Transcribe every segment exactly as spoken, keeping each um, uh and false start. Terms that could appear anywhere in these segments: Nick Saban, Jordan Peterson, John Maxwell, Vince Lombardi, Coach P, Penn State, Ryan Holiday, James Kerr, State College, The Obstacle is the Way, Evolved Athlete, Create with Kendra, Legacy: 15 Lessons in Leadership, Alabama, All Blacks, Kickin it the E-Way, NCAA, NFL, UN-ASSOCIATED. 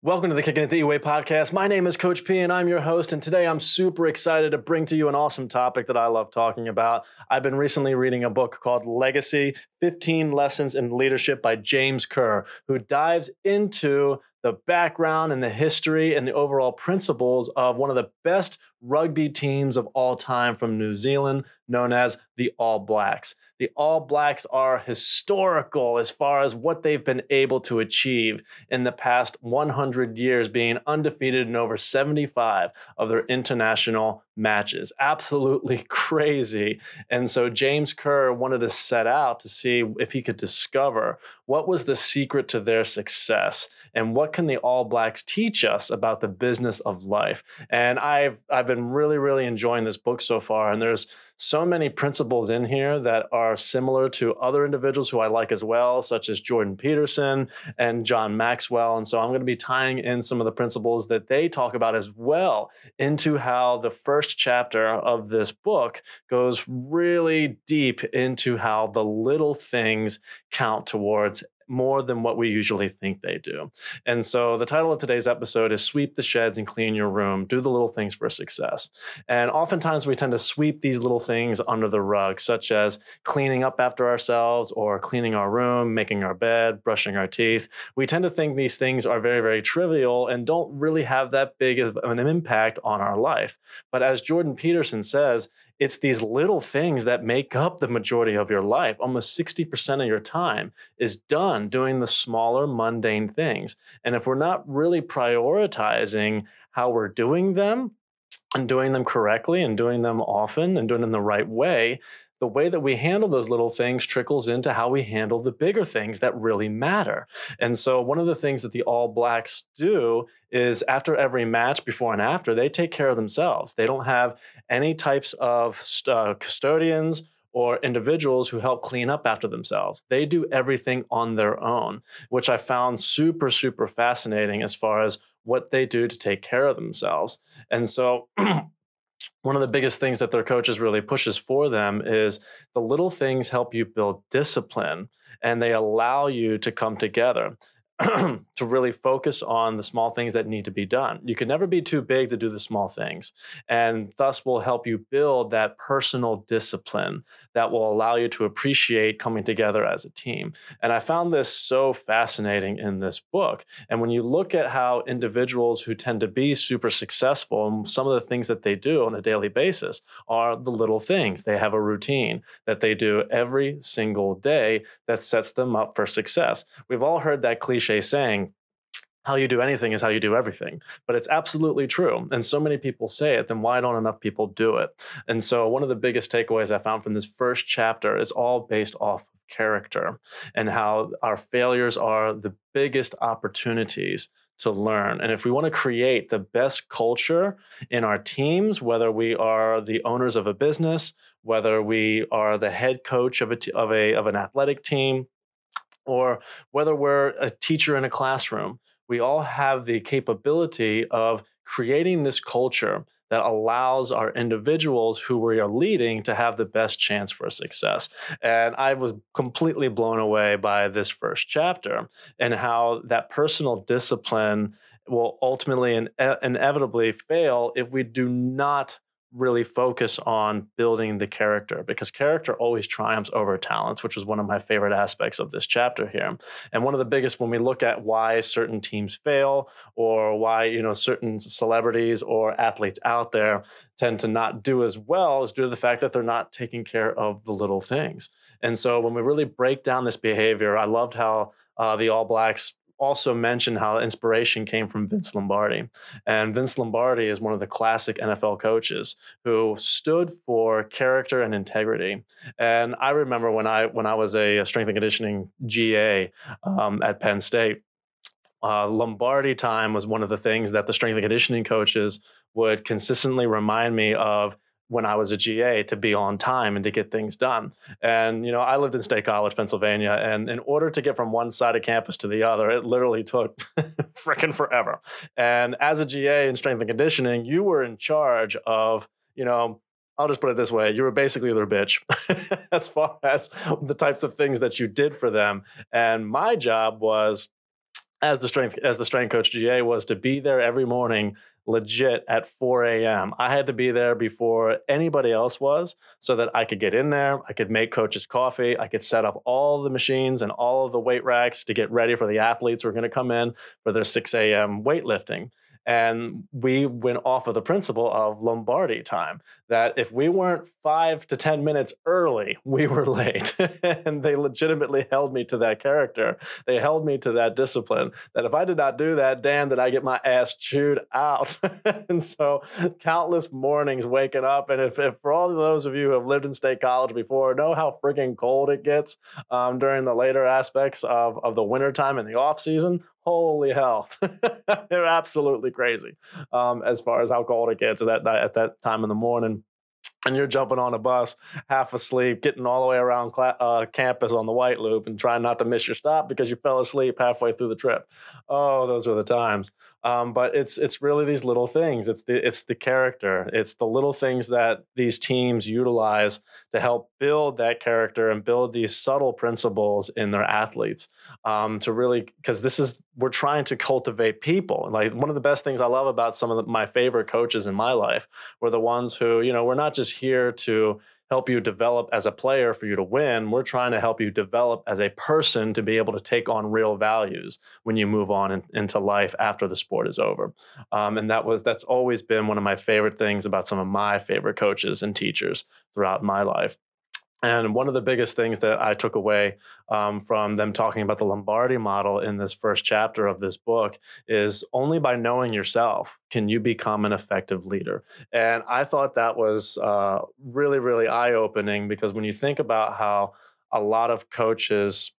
Welcome to the Kickin it the E-Way podcast. My name is Coach P and I'm your host, and today I'm super excited to bring to you an awesome topic that I love talking about. I've been recently reading a book called Legacy: fifteen Lessons in Leadership by James Kerr, who dives into the background and the history and the overall principles of one of the best rugby teams of all time from New Zealand, known as the All Blacks. The All Blacks are historical as far as what they've been able to achieve in the past one hundred years, being undefeated in over seventy-five of their international matches. Absolutely crazy. And so James Kerr wanted to set out to see if he could discover what was the secret to their success and what can the All Blacks teach us about the business of life. And I've I've been really, really enjoying this book so far, and there's so many principles in here that are similar to other individuals who I like as well, such as Jordan Peterson and John Maxwell. And so I'm going to be tying in some of the principles that they talk about as well into how the first chapter of this book goes really deep into how the little things count towards more than what we usually think they do. And so the title of today's episode is Sweep the Sheds and Clean Your Room, Do the Little Things for Success. And oftentimes we tend to sweep these little things under the rug, such as cleaning up after ourselves or cleaning our room, making our bed, brushing our teeth. We tend to think these things are very, very trivial and don't really have that big of an impact on our life. But as Jordan Peterson says, it's these little things that make up the majority of your life. Almost sixty percent of your time is done doing the smaller, mundane things. And if we're not really prioritizing how we're doing them and doing them correctly and doing them often and doing them the right way, the way that we handle those little things trickles into how we handle the bigger things that really matter. And so one of the things that the All Blacks do is after every match, before and after, they take care of themselves. They don't have any types of uh, custodians or individuals who help clean up after themselves. They do everything on their own, which I found super, super fascinating as far as what they do to take care of themselves. And so one of the biggest things that their coaches really pushes for them is the little things help you build discipline, and they allow you to come together to really focus on the small things that need to be done. You can never be too big to do the small things, and thus will help you build that personal discipline that will allow you to appreciate coming together as a team. And I found this so fascinating in this book. And when you look at how individuals who tend to be super successful, and some of the things that they do on a daily basis are the little things. They have a routine that they do every single day that sets them up for success. We've all heard that cliche saying, how you do anything is how you do everything. But it's absolutely true. And so many people say it, then why don't enough people do it? And so one of the biggest takeaways I found from this first chapter is all based off of character and how our failures are the biggest opportunities to learn. And if we want to create the best culture in our teams, whether we are the owners of a business, whether we are the head coach of a t- of a of an athletic team, or whether we're a teacher in a classroom, we all have the capability of creating this culture that allows our individuals who we are leading to have the best chance for success. And I was completely blown away by this first chapter and how that personal discipline will ultimately and inevitably fail if we do not really focus on building the character, because character always triumphs over talents, which was one of my favorite aspects of this chapter here. And one of the biggest, when we look at why certain teams fail or why, you know, certain celebrities or athletes out there tend to not do as well, is due to the fact that they're not taking care of the little things. And so when we really break down this behavior, I loved how uh, the All Blacks also mentioned how inspiration came from Vince Lombardi. And Vince Lombardi is one of the classic N F L coaches who stood for character and integrity. And I remember when I when I was a strength and conditioning G A um, at Penn State, uh, Lombardi time was one of the things that the strength and conditioning coaches would consistently remind me of when I was a G A, to be on time and to get things done. And, you know, I lived in State College, Pennsylvania, and in order to get from one side of campus to the other, it literally took frickin' forever. And as a G A in strength and conditioning, you were in charge of, you know, I'll just put it this way. You were basically their bitch as far as the types of things that you did for them. And my job was as the strength as the strength coach G A was to be there every morning, legit at four a.m. I had to be there before anybody else was so that I could get in there. I could make coaches coffee. I could set up all the machines and all of the weight racks to get ready for the athletes who are going to come in for their six a.m. weightlifting. And we went off of the principle of Lombardi time, that if we weren't five to ten minutes early, we were late. And they legitimately held me to that character. They held me to that discipline, that if I did not do that, damn, did I get my ass chewed out. And so countless mornings waking up. And if, if for all of those of you who have lived in State College before, know how freaking cold it gets um, during the later aspects of, of the wintertime and the off season. Holy hell. They're absolutely crazy um, as far as how cold it gets at that night, at that time in the morning. And you're jumping on a bus, half asleep, getting all the way around cl- uh, campus on the White Loop and trying not to miss your stop because you fell asleep halfway through the trip. Oh, those were the times. Um, but it's it's really these little things. It's the it's the character. It's the little things that these teams utilize to help build that character and build these subtle principles in their athletes. Um, to really, because this is we're trying to cultivate people. Like one of the best things I love about some of the, my favorite coaches in my life were the ones who, you know, we're not just here to help you develop as a player for you to win. We're trying to help you develop as a person to be able to take on real values when you move on in, into life after the sport is over. Um, and that was that's always been one of my favorite things about some of my favorite coaches and teachers throughout my life. And one of the biggest things that I took away um, from them talking about the Lombardi model in this first chapter of this book is only by knowing yourself can you become an effective leader. And I thought that was uh, really, really eye-opening, because when you think about how a lot of coaches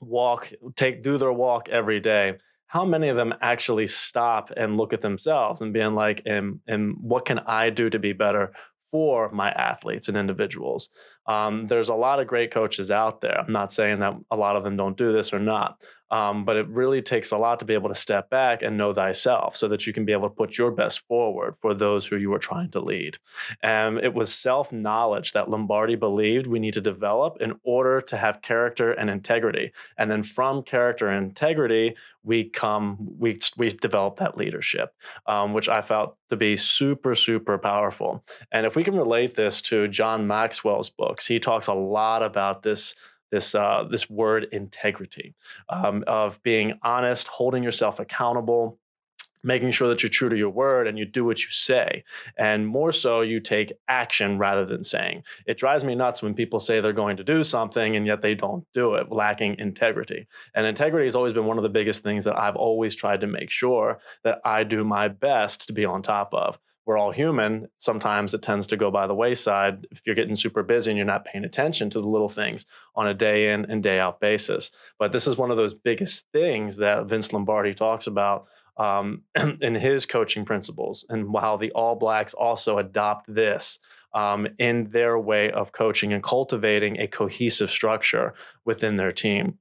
walk, take, do their walk every day, how many of them actually stop and look at themselves and being like, and, and what can I do to be better for my athletes and individuals? Um, there's a lot of great coaches out there. I'm not saying that a lot of them don't do this or not, um, but it really takes a lot to be able to step back and know thyself so that you can be able to put your best forward for those who you are trying to lead. And um, it was self-knowledge that Lombardi believed we need to develop in order to have character and integrity. And then from character and integrity, we come, we we develop that leadership, um, which I felt to be super, super powerful. And if we can relate this to John Maxwell's book, he talks a lot about this this uh, this word integrity, um, of being honest, holding yourself accountable, making sure that you're true to your word and you do what you say. And more so, you take action rather than saying. It drives me nuts when people say they're going to do something and yet they don't do it, lacking integrity. And integrity has always been one of the biggest things that I've always tried to make sure that I do my best to be on top of. We're all human. Sometimes it tends to go by the wayside if you're getting super busy and you're not paying attention to the little things on a day in and day out basis. But this is one of those biggest things that Vince Lombardi talks about um, in his coaching principles, and how the All Blacks also adopt this um, in their way of coaching and cultivating a cohesive structure within their team.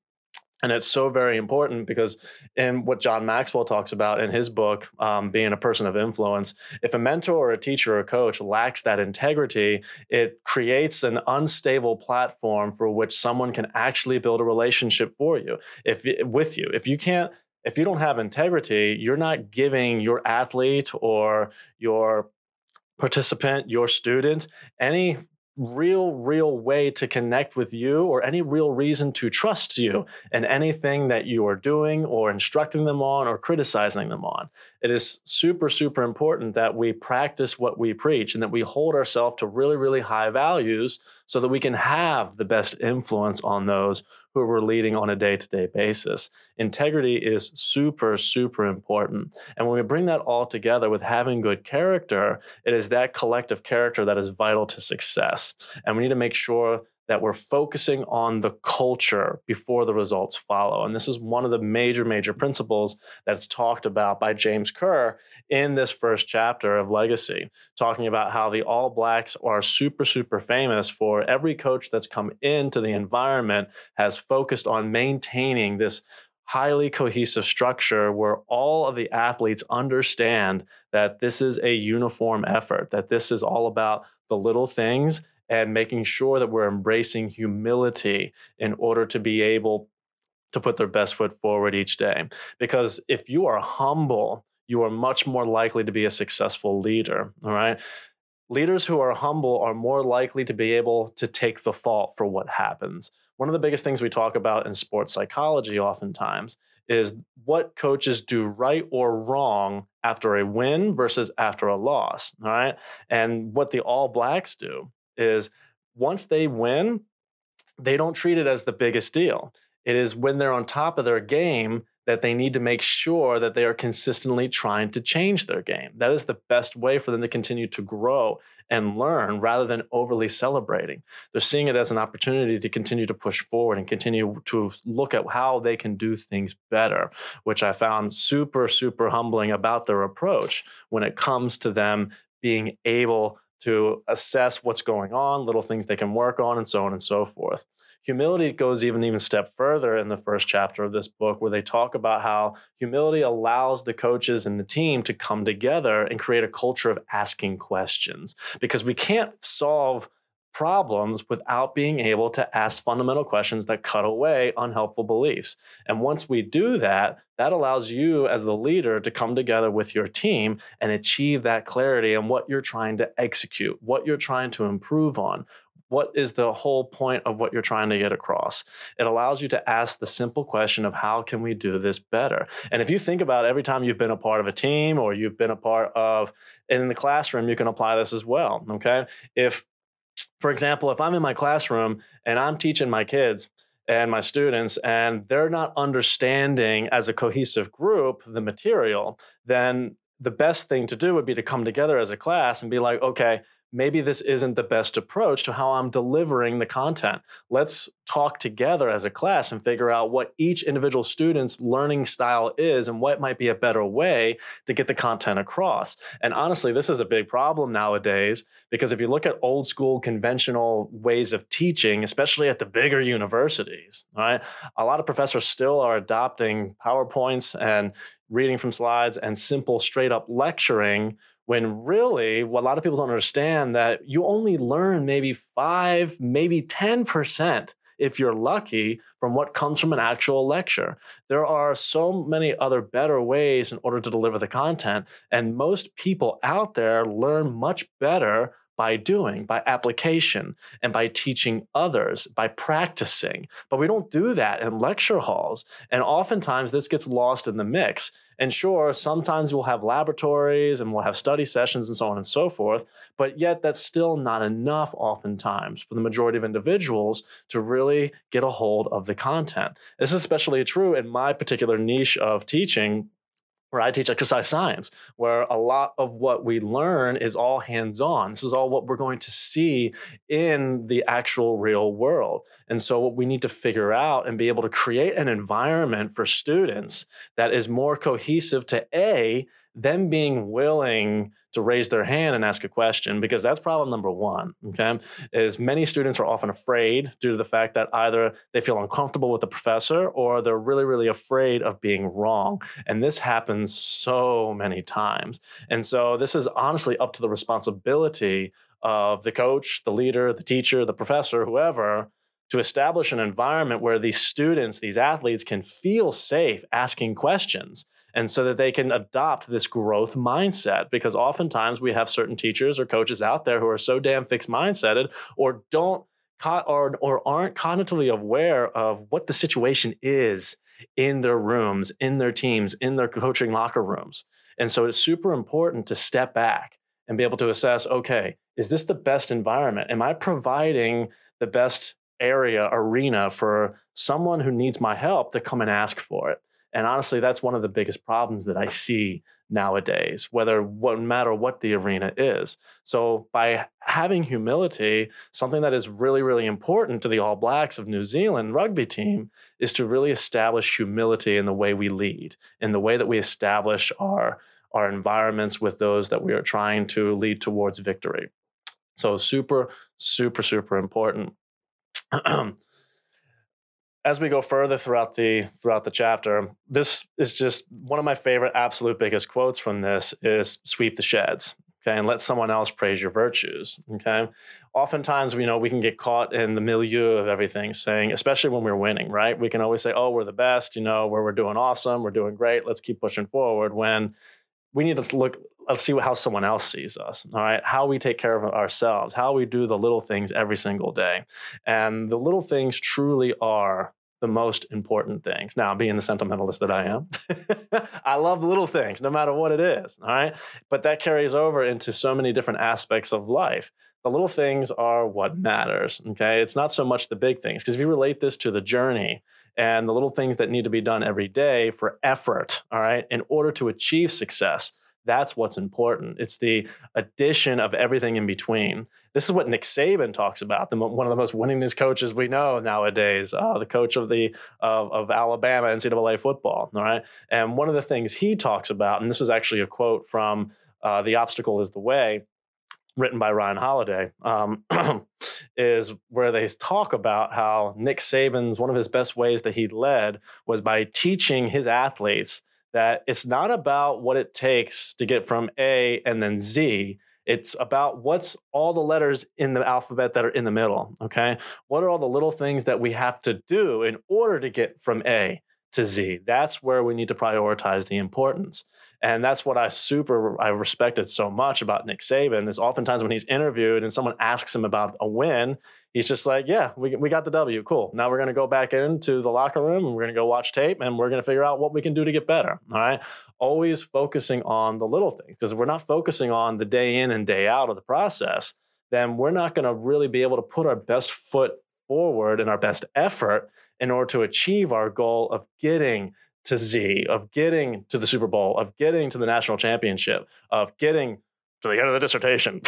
And it's so very important, because in what John Maxwell talks about in his book, um, Being a Person of Influence, if a mentor or a teacher or a coach lacks that integrity, it creates an unstable platform for which someone can actually build a relationship for you, if with you. If you can't, if you don't have integrity, you're not giving your athlete or your participant, your student, any real, real way to connect with you or any real reason to trust you in anything that you are doing or instructing them on or criticizing them on. It is super, super important that we practice what we preach and that we hold ourselves to really, really high values so that we can have the best influence on those who we're leading on a day-to-day basis. Integrity is super, super important. And when we bring that all together with having good character, it is that collective character that is vital to success. And we need to make sure that we're focusing on the culture before the results follow. And this is one of the major, major principles that's talked about by James Kerr in this first chapter of Legacy, talking about how the All Blacks are super, super famous for every coach that's come into the environment has focused on maintaining this highly cohesive structure where all of the athletes understand that this is a uniform effort, that this is all about the little things and making sure that we're embracing humility in order to be able to put their best foot forward each day. Because if you are humble, you are much more likely to be a successful leader, all right? Leaders who are humble are more likely to be able to take the fault for what happens. One of the biggest things we talk about in sports psychology oftentimes is what coaches do right or wrong after a win versus after a loss, all right? And what the All Blacks do is once they win, they don't treat it as the biggest deal. It is when they're on top of their game that they need to make sure that they are consistently trying to change their game. That is the best way for them to continue to grow and learn rather than overly celebrating. They're seeing it as an opportunity to continue to push forward and continue to look at how they can do things better, which I found super, super humbling about their approach when it comes to them being able to assess what's going on, little things they can work on, and so on and so forth. Humility goes even even step further in the first chapter of this book, where they talk about how humility allows the coaches and the team to come together and create a culture of asking questions, because we can't solve problems without being able to ask fundamental questions that cut away unhelpful beliefs. And once we do that, that allows you as the leader to come together with your team and achieve that clarity on what you're trying to execute, what you're trying to improve on. What is the whole point of what you're trying to get across? It allows you to ask the simple question of how can we do this better? And if you think about every time you've been a part of a team or you've been a part of, and in the classroom, you can apply this as well, okay? If, for example, if I'm in my classroom and I'm teaching my kids and my students and they're not understanding as a cohesive group the material, then the best thing to do would be to come together as a class and be like, okay, maybe this isn't the best approach to how I'm delivering the content. Let's talk together as a class and figure out what each individual student's learning style is and what might be a better way to get the content across. And honestly, this is a big problem nowadays, because if you look at old school conventional ways of teaching, especially at the bigger universities, right, a lot of professors still are adopting PowerPoints and reading from slides and simple straight up lecturing, when really, what a lot of people don't understand that you only learn maybe five, maybe ten percent, if you're lucky, from what comes from an actual lecture. There are so many other better ways in order to deliver the content. And most people out there learn much better by doing, by application, and by teaching others, by practicing. But we don't do that in lecture halls. And oftentimes this gets lost in the mix. And sure, sometimes we'll have laboratories and we'll have study sessions and so on and so forth, but yet that's still not enough oftentimes for the majority of individuals to really get a hold of the content. This is especially true in my particular niche of teaching, where I teach exercise science, where a lot of what we learn is all hands-on. This is all what we're going to see in the actual real world. And so what we need to figure out and be able to create an environment for students that is more cohesive to A, them being willing to raise their hand and ask a question, because that's problem number one, okay? Is many students are often afraid due to the fact that either they feel uncomfortable with the professor or they're really, really afraid of being wrong. And this happens so many times. And so this is honestly up to the responsibility of the coach, the leader, the teacher, the professor, whoever, to establish an environment where these students, these athletes can feel safe asking questions, and so that they can adopt this growth mindset, because oftentimes we have certain teachers or coaches out there who are so damn fixed mindseted or don't or, or aren't cognitively aware of what the situation is in their rooms, in their teams, in their coaching locker rooms. And so it's super important to step back and be able to assess, okay, is this the best environment? Am I providing the best area, arena for someone who needs my help to come and ask for it? And honestly, that's one of the biggest problems that I see nowadays, whether no matter what the arena is. So by having humility, something that is really, really important to the All Blacks of New Zealand rugby team is to really establish humility in the way we lead, in the way that we establish our, our environments with those that we are trying to lead towards victory. So super, super, super important. As we go further throughout the throughout the chapter, this is just one of my favorite absolute biggest quotes from this is sweep the sheds. okay, and let someone else praise your virtues, okay? Oftentimes, you know, we can get caught in the milieu of everything saying, especially when we're winning, right? We can always say, oh, we're the best, you know, where we're doing awesome, we're doing great, let's keep pushing forward, when we need to look, let's see how someone else sees us, all right? How we take care of ourselves, how we do the little things every single day. And the little things truly are the most important things. Now, being the sentimentalist that I am, I love little things, no matter what it is, all right? But that carries over into so many different aspects of life. The little things are what matters, okay? It's not so much the big things, because if you relate this to the journey and the little things that need to be done every day for effort, all right, in order to achieve success, that's what's important. It's the addition of everything in between. This is what Nick Saban talks about, the, one of the most winningest coaches we know nowadays, uh, the coach of the of, of Alabama N C double A football, all right? And one of the things he talks about, and this was actually a quote from uh, The Obstacle is the Way, written by Ryan Holiday, um, is where they talk about how Nick Saban's, one of his best ways that he led was by teaching his athletes that it's not about what it takes to get from A and then Z. It's about what's all the letters in the alphabet that are in the middle, okay? What are all the little things that we have to do in order to get from A to Z? That's where we need to prioritize the importance. And that's what I super, I respected so much about Nick Saban is oftentimes when he's interviewed and someone asks him about a win, he's just like, yeah, we we got the W, cool. Now we're going to go back into the locker room and we're going to go watch tape and we're going to figure out what we can do to get better, all right? Always focusing on the little things, because if we're not focusing on the day in and day out of the process, then we're not going to really be able to put our best foot forward and our best effort in order to achieve our goal of getting to Z, of getting to the Super Bowl, of getting to the national championship, of getting to the end of the dissertation,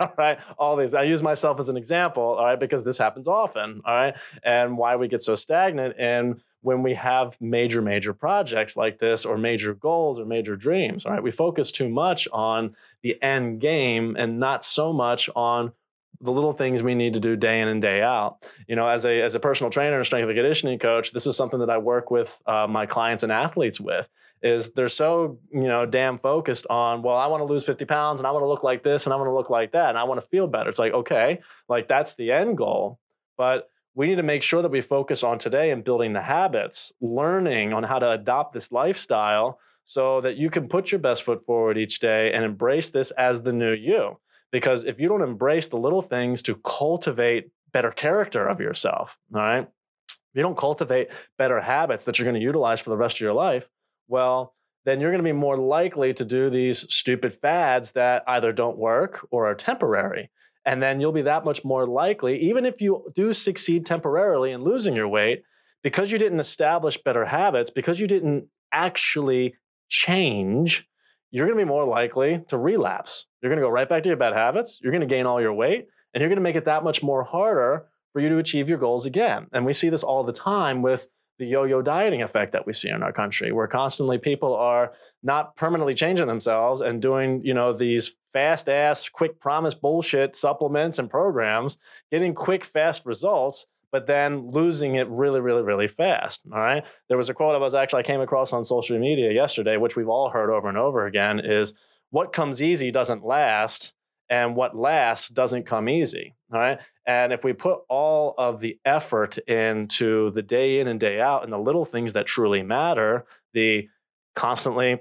all right? All these, I use myself as an example, all right, because this happens often, all right? And why we get so stagnant and when we have major, major projects like this or major goals or major dreams, all right? We focus too much on the end game and not so much on the little things we need to do day in and day out. You know, as a as a personal trainer and strength and conditioning coach, this is something that I work with uh, my clients and athletes with, is they're so, you know, damn focused on, well, I want to lose fifty pounds and I want to look like this and I want to look like that and I want to feel better. It's like, okay, like that's the end goal. But we need to make sure that we focus on today and building the habits, learning on how to adopt this lifestyle so that you can put your best foot forward each day and embrace this as the new you. Because if you don't embrace the little things to cultivate better character of yourself, all right, if you don't cultivate better habits that you're going to utilize for the rest of your life, well, then you're going to be more likely to do these stupid fads that either don't work or are temporary. And then you'll be that much more likely, even if you do succeed temporarily in losing your weight, because you didn't establish better habits, because you didn't actually change, you're going to be more likely to relapse. You're going to go right back to your bad habits. You're going to gain all your weight, and you're going to make it that much more harder for you to achieve your goals again. And we see this all the time with the yo-yo dieting effect that we see in our country, where constantly people are not permanently changing themselves and doing, you know, these fast-ass, quick-promise bullshit supplements and programs, getting quick, fast results, but then losing it really, really, really fast, all right? There was a quote I was actually I came across on social media yesterday, which we've all heard over and over again, is what comes easy doesn't last, and what lasts doesn't come easy, all right? And if we put all of the effort into the day in and day out and the little things that truly matter, the constantly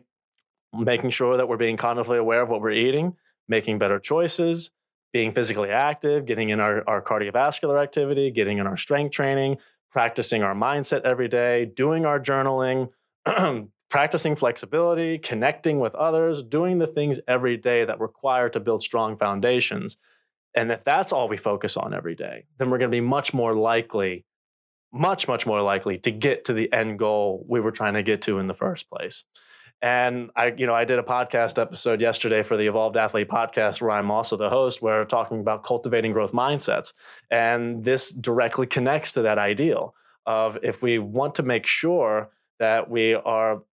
making sure that we're being consciously aware of what we're eating, making better choices, being physically active, getting in our, our cardiovascular activity, getting in our strength training, practicing our mindset every day, doing our journaling, practicing flexibility, connecting with others, doing the things every day that require to build strong foundations. And if that's all we focus on every day, then we're going to be much more likely, much, much more likely to get to the end goal we were trying to get to in the first place. And I, you know, I did a podcast episode yesterday for the Evolved Athlete podcast, where I'm also the host, where we're talking about cultivating growth mindsets. And this directly connects to that ideal of if we want to make sure that we are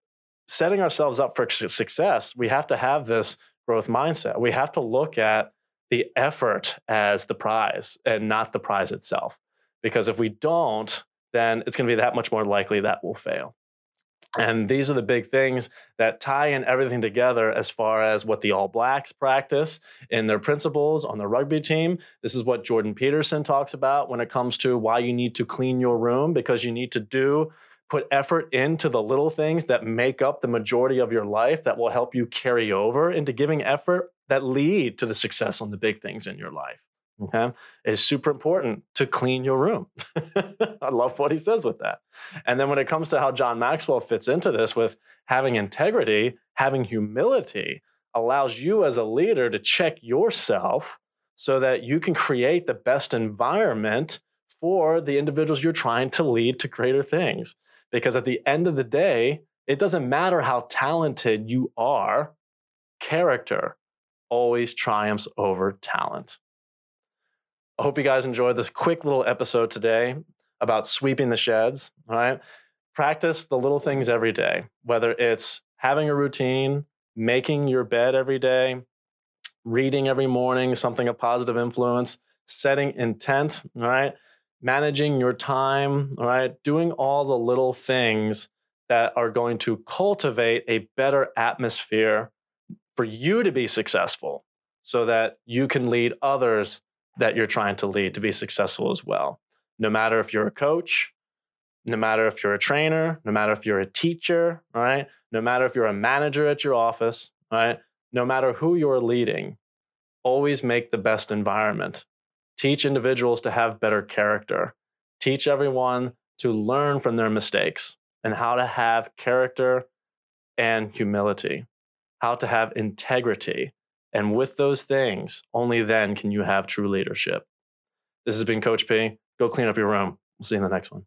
setting ourselves up for success, we have to have this growth mindset. We have to look at the effort as the prize and not the prize itself. Because if we don't, then it's going to be that much more likely that we'll fail. And these are the big things that tie in everything together as far as what the All Blacks practice in their principles on their rugby team. This is what Jordan Peterson talks about when it comes to why you need to clean your room, because you need to do, put effort into the little things that make up the majority of your life that will help you carry over into giving effort that lead to the success on the big things in your life. Okay, it's super important to clean your room. I love what he says with that. And then when it comes to how John Maxwell fits into this with having integrity, having humility allows you as a leader to check yourself so that you can create the best environment for the individuals you're trying to lead to greater things. Because at the end of the day, it doesn't matter how talented you are, character always triumphs over talent. I hope you guys enjoyed this quick little episode today about sweeping the sheds, all right? Practice the little things every day, whether it's having a routine, making your bed every day, reading every morning, something of positive influence, setting intent, all right? Managing your time, all right? Doing all the little things that are going to cultivate a better atmosphere for you to be successful so that you can lead others that you're trying to lead to be successful as well. No matter if you're a coach, no matter if you're a trainer, no matter if you're a teacher, all right? No matter if you're a manager at your office, all right? No matter who you're leading, always make the best environment. Teach individuals to have better character. Teach everyone to learn from their mistakes and how to have character and humility, how to have integrity. And with those things, only then can you have true leadership. This has been Coach P. Go clean up your room. We'll see you in the next one.